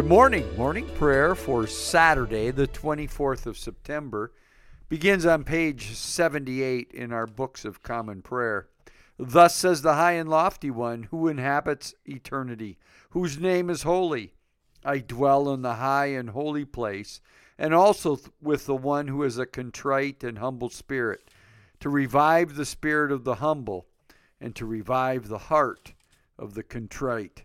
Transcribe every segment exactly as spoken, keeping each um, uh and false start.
Good morning. Morning prayer for Saturday, the twenty-fourth of September, begins on page seventy-eight in our Books of Common Prayer. Thus says the high and lofty one who inhabits eternity, whose name is holy. I dwell in the high and holy place, and also with the one who is a contrite and humble spirit, to revive the spirit of the humble and to revive the heart of the contrite.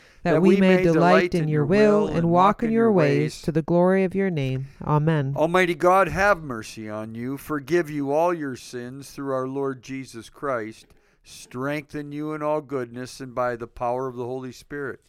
that we may delight in your will and walk in your ways to the glory of your name. Amen. Almighty God, have mercy on you, forgive you all your sins through our Lord Jesus Christ, strengthen you in all goodness, and by the power of the Holy Spirit,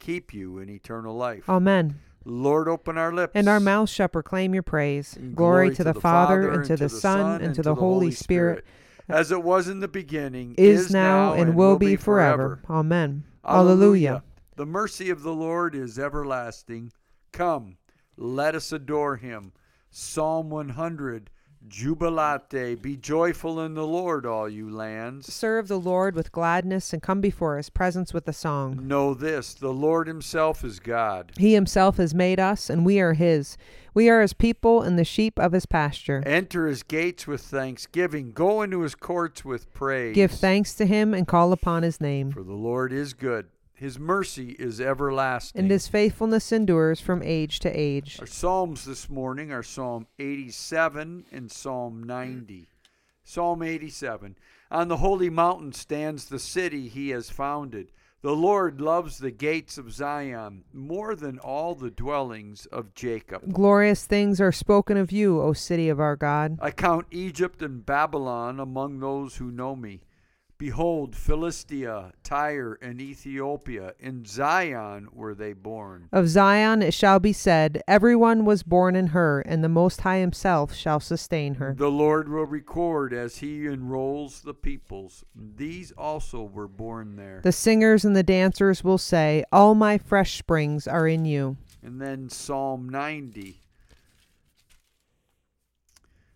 keep you in eternal life. Amen. Lord, open our lips. And our mouths shall proclaim your praise. Glory, Glory to, to the, the Father, Father, and to the Son, and to the Holy Spirit. Spirit. As it was in the beginning, is, is now, and, and will, will be forever. forever. Amen. Alleluia. The mercy of the Lord is everlasting. Come, let us adore him. Psalm one hundred, Jubilate. Be joyful in the Lord, all you lands. Serve the Lord with gladness and come before his presence with a song. Know this, the Lord himself is God. He himself has made us, and we are his. We are his people and the sheep of his pasture. Enter his gates with thanksgiving. Go into his courts with praise. Give thanks to him and call upon his name. For the Lord is good. His mercy is everlasting, and his faithfulness endures from age to age. Our psalms this morning are Psalm eighty-seven and Psalm ninety. Psalm eighty-seven. On the holy mountain stands the city he has founded. The Lord loves the gates of Zion more than all the dwellings of Jacob. Glorious things are spoken of you, O city of our God. I count Egypt and Babylon among those who know me. Behold, Philistia, Tyre, and Ethiopia, in Zion were they born. Of Zion it shall be said, everyone was born in her, and the Most High himself shall sustain her. The Lord will record as he enrolls the peoples. These also were born there. The singers and the dancers will say, all my fresh springs are in you. And then Psalm ninety.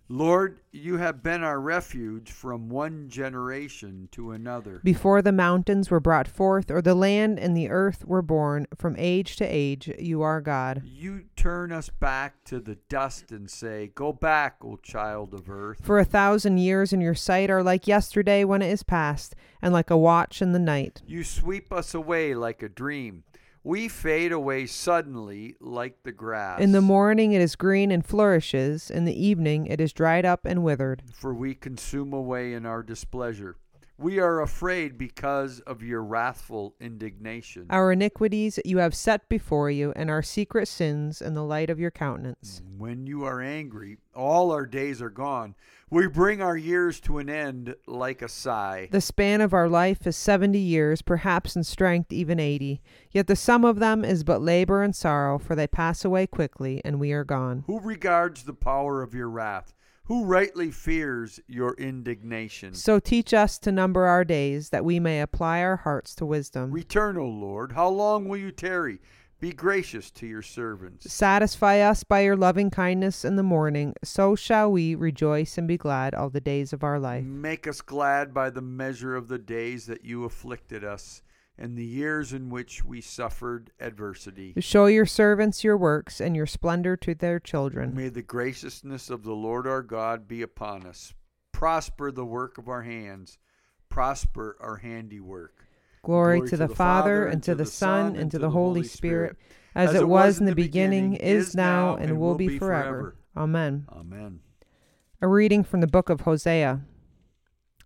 Lord, you have been our refuge from one generation to another. Before the mountains were brought forth, or the land and the earth were born, from age to age you are God. You turn us back to the dust and say, go back, O child of earth. For a thousand years in your sight are like yesterday when it is past, and like a watch in the night. You sweep us away like a dream. We fade away suddenly like the grass. In the morning it is green and flourishes. In the evening it is dried up and withered. For we consume away in our displeasure. We are afraid because of your wrathful indignation. Our iniquities you have set before you, and our secret sins in the light of your countenance. When you are angry, all our days are gone. We bring our years to an end like a sigh. The span of our life is seventy years, perhaps in strength even eighty. Yet the sum of them is but labor and sorrow, for they pass away quickly, and we are gone. Who regards the power of your wrath? Who rightly fears your indignation? So teach us to number our days, that we may apply our hearts to wisdom. Return, O Lord. How long will you tarry? Be gracious to your servants. Satisfy us by your loving kindness in the morning. So shall we rejoice and be glad all the days of our life. Make us glad by the measure of the days that you afflicted us, and the years in which we suffered adversity. Show your servants your works, and your splendor to their children. May the graciousness of the Lord our God be upon us. Prosper the work of our hands. Prosper our handiwork. Glory, Glory to, to the, the Father, and to the Son, and to the Holy Spirit, as, as it was in the beginning, is now, and will be forever. Amen. Amen. A reading from the book of Hosea.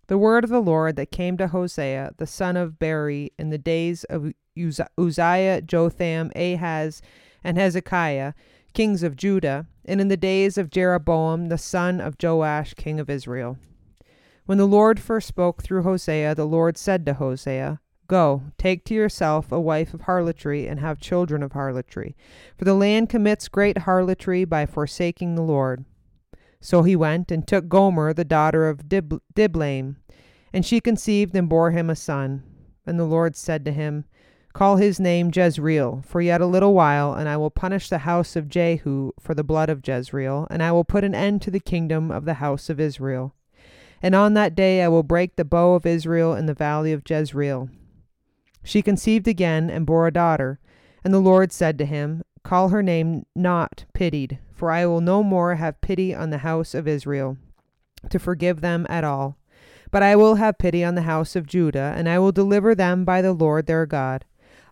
The word of the Lord that came to Hosea, the son of Beeri, in the days of Uzziah, Jotham, Ahaz, and Hezekiah, kings of Judah, and in the days of Jeroboam, the son of Joash, king of Israel. When the Lord first spoke through Hosea, the Lord said to Hosea, Go, take to yourself a wife of harlotry, and have children of harlotry. For the land commits great harlotry by forsaking the Lord. So he went and took Gomer, the daughter of Dib- Diblaim, and she conceived and bore him a son. And the Lord said to him, Call his name Jezreel, for yet a little while, and I will punish the house of Jehu for the blood of Jezreel, and I will put an end to the kingdom of the house of Israel. And on that day I will break the bow of Israel in the valley of Jezreel. She conceived again and bore a daughter. And the Lord said to him, Call her name Not Pitied, for I will no more have pity on the house of Israel, to forgive them at all. But I will have pity on the house of Judah, and I will deliver them by the Lord their God.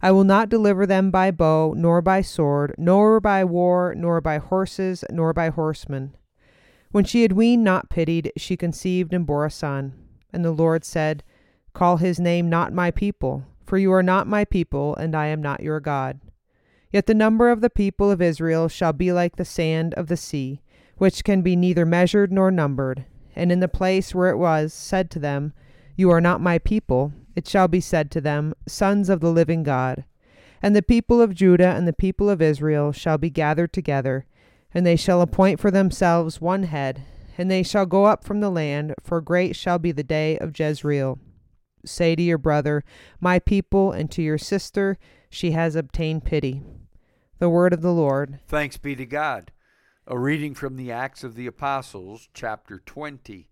I will not deliver them by bow, nor by sword, nor by war, nor by horses, nor by horsemen. When she had weaned Not Pitied, she conceived and bore a son. And the Lord said, Call his name Not My People, for you are not my people, and I am not your God. Yet the number of the people of Israel shall be like the sand of the sea, which can be neither measured nor numbered. And in the place where it was said to them, You are not my people, it shall be said to them, Sons of the living God. And the people of Judah and the people of Israel shall be gathered together, and they shall appoint for themselves one head, and they shall go up from the land, for great shall be the day of Jezreel. Say to your brother, My people, and to your sister, She has obtained pity. The word of the Lord. Thanks be to God. A reading from the Acts of the Apostles, chapter twenty.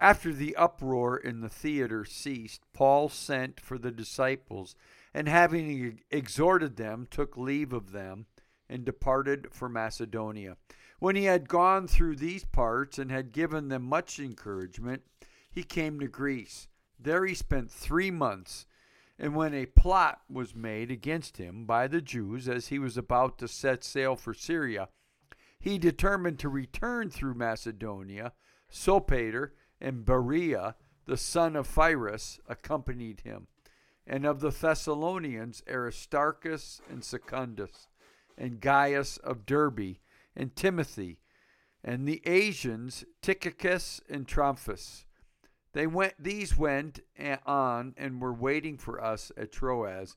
After the uproar in the theater ceased, Paul sent for the disciples, and having exhorted them, took leave of them, and departed for Macedonia. When he had gone through these parts and had given them much encouragement, he came to Greece. There he spent three months, and when a plot was made against him by the Jews as he was about to set sail for Syria, he determined to return through Macedonia. Sopater and Berea, the son of Pyrrhus, accompanied him, and of the Thessalonians Aristarchus and Secundus, and Gaius of Derbe, and Timothy, and the Asians Tychicus and Trophimus. They went; these went on and were waiting for us at Troas,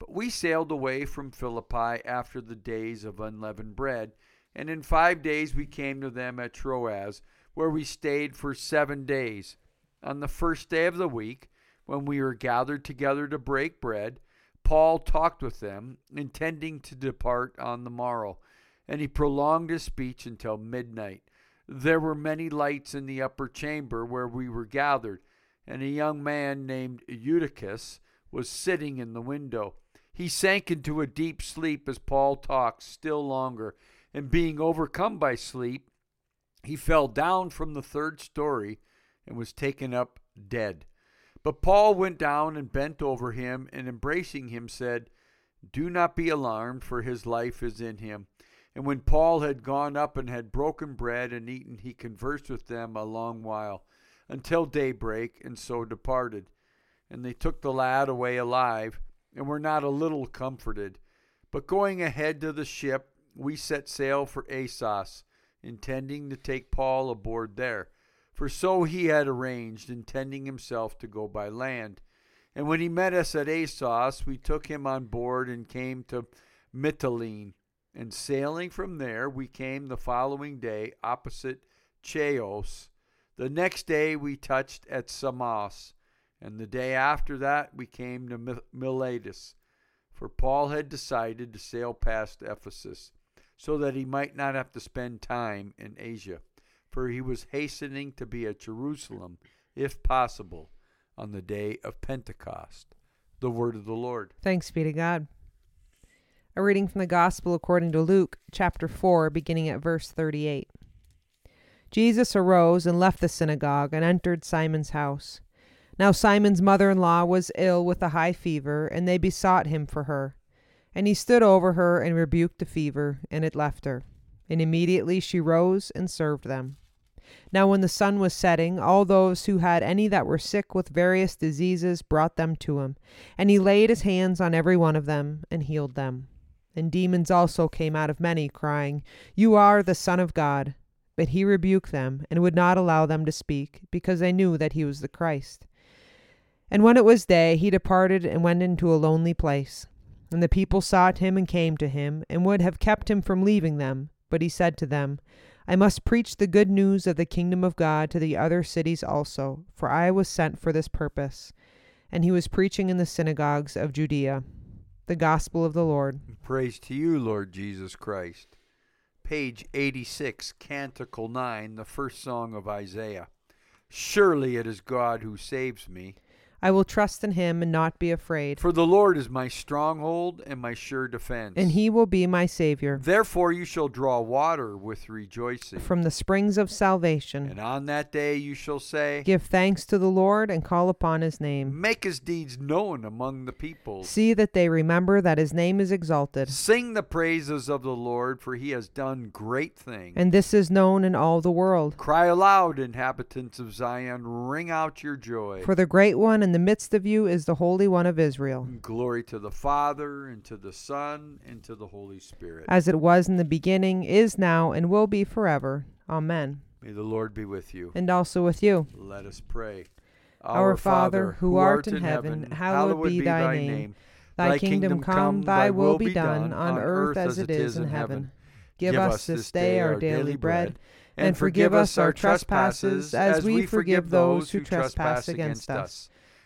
but we sailed away from Philippi after the days of unleavened bread, and in five days we came to them at Troas, where we stayed for seven days. On the first day of the week, when we were gathered together to break bread, Paul talked with them, intending to depart on the morrow, and he prolonged his speech until midnight. There were many lights in the upper chamber where we were gathered, and a young man named Eutychus was sitting in the window. He sank into a deep sleep as Paul talked still longer, and being overcome by sleep, he fell down from the third story and was taken up dead. But Paul went down and bent over him, and embracing him said, Do not be alarmed, for his life is in him. And when Paul had gone up and had broken bread and eaten, he conversed with them a long while, until daybreak, and so departed. And they took the lad away alive, and were not a little comforted. But going ahead to the ship, we set sail for Assos, intending to take Paul aboard there, for so he had arranged, intending himself to go by land. And when he met us at Assos, we took him on board and came to Mytilene. And sailing from there, we came the following day opposite Chios. The next day we touched at Samos, and the day after that we came to Miletus, for Paul had decided to sail past Ephesus, so that he might not have to spend time in Asia, for he was hastening to be at Jerusalem, if possible, on the day of Pentecost. The word of the Lord. Thanks be to God. A reading from the Gospel according to Luke, chapter four, beginning at verse thirty-eight. Jesus arose and left the synagogue and entered Simon's house. Now Simon's mother-in-law was ill with a high fever, and they besought him for her. And he stood over her and rebuked the fever, and it left her. And immediately she rose and served them. Now when the sun was setting, all those who had any that were sick with various diseases brought them to him. And he laid his hands on every one of them and healed them. And demons also came out of many, crying, You are the Son of God. But he rebuked them, and would not allow them to speak, because they knew that he was the Christ. And when it was day, he departed and went into a lonely place. And the people sought him and came to him, and would have kept him from leaving them. But he said to them, I must preach the good news of the kingdom of God to the other cities also, for I was sent for this purpose. And he was preaching in the synagogues of Judea, the gospel of the Lord. Praise to you, Lord Jesus Christ. Page eighty-six, Canticle nine, the first song of Isaiah. Surely it is God who saves me. I will trust in him and not be afraid. For the Lord is my stronghold and my sure defense. And he will be my Savior. Therefore you shall draw water with rejoicing from the springs of salvation. And on that day you shall say, Give thanks to the Lord and call upon his name. Make his deeds known among the people. See that they remember that his name is exalted. Sing the praises of the Lord, for he has done great things. And this is known in all the world. Cry aloud, inhabitants of Zion, ring out your joy. For the great one in the midst of you is the Holy One of Israel. Glory to the Father, and to the Son, and to the Holy Spirit. As it was in the beginning, is now, and will be forever. Amen. May the Lord be with you. And also with you. Let us pray. Our, Our Father, who art, art in heaven, heaven hallowed, hallowed be thy, thy name. name. Thy, thy kingdom, kingdom come, thy will be done, on earth as it is in heaven. Give us this day our daily bread, and forgive us our trespasses, as we forgive those who trespass against us.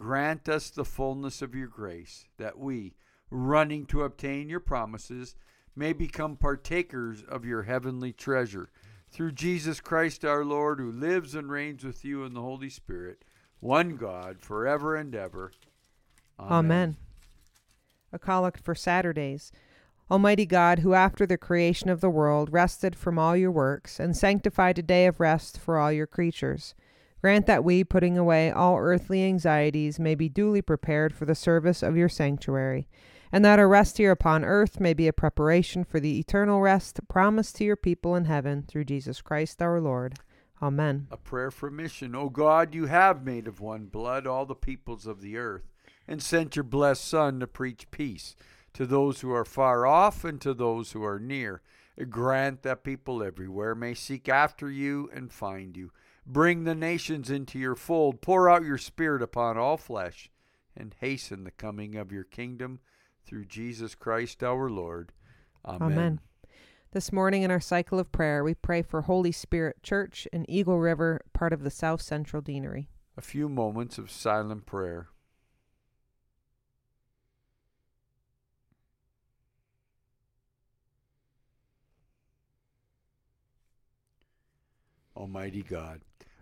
Grant us the fullness of your grace, that we, running to obtain your promises, may become partakers of your heavenly treasure. Through Jesus Christ our Lord, who lives and reigns with you in the Holy Spirit, one God, forever and ever. Amen. Amen. A collect for Saturdays. Almighty God, who after the creation of the world rested from all your works, and sanctified a day of rest for all your creatures, grant that we, putting away all earthly anxieties, may be duly prepared for the service of your sanctuary, and that our rest here upon earth may be a preparation for the eternal rest promised to your people in heaven, through Jesus Christ our Lord. Amen. A prayer for mission. O God, you have made of one blood all the peoples of the earth, and sent your blessed Son to preach peace to those who are far off and to those who are near. Grant that people everywhere may seek after you and find you. Bring the nations into your fold. Pour out your Spirit upon all flesh, and hasten the coming of your kingdom, through Jesus Christ our Lord. Amen. Amen. This morning in our cycle of prayer, we pray for Holy Spirit Church in Eagle River, part of the South Central Deanery. A few moments of silent prayer. Almighty God,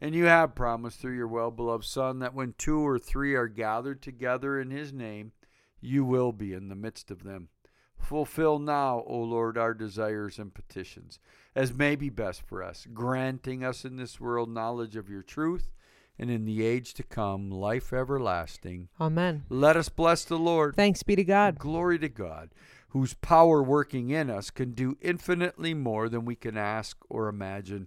And you have promised through your well-beloved Son that when two or three are gathered together in his name, you will be in the midst of them. Fulfill now, O Lord, our desires and petitions, as may be best for us, granting us in this world knowledge of your truth, and in the age to come, life everlasting. Amen. Let us bless the Lord. Thanks be to God. Glory to God, whose power working in us can do infinitely more than we can ask or imagine.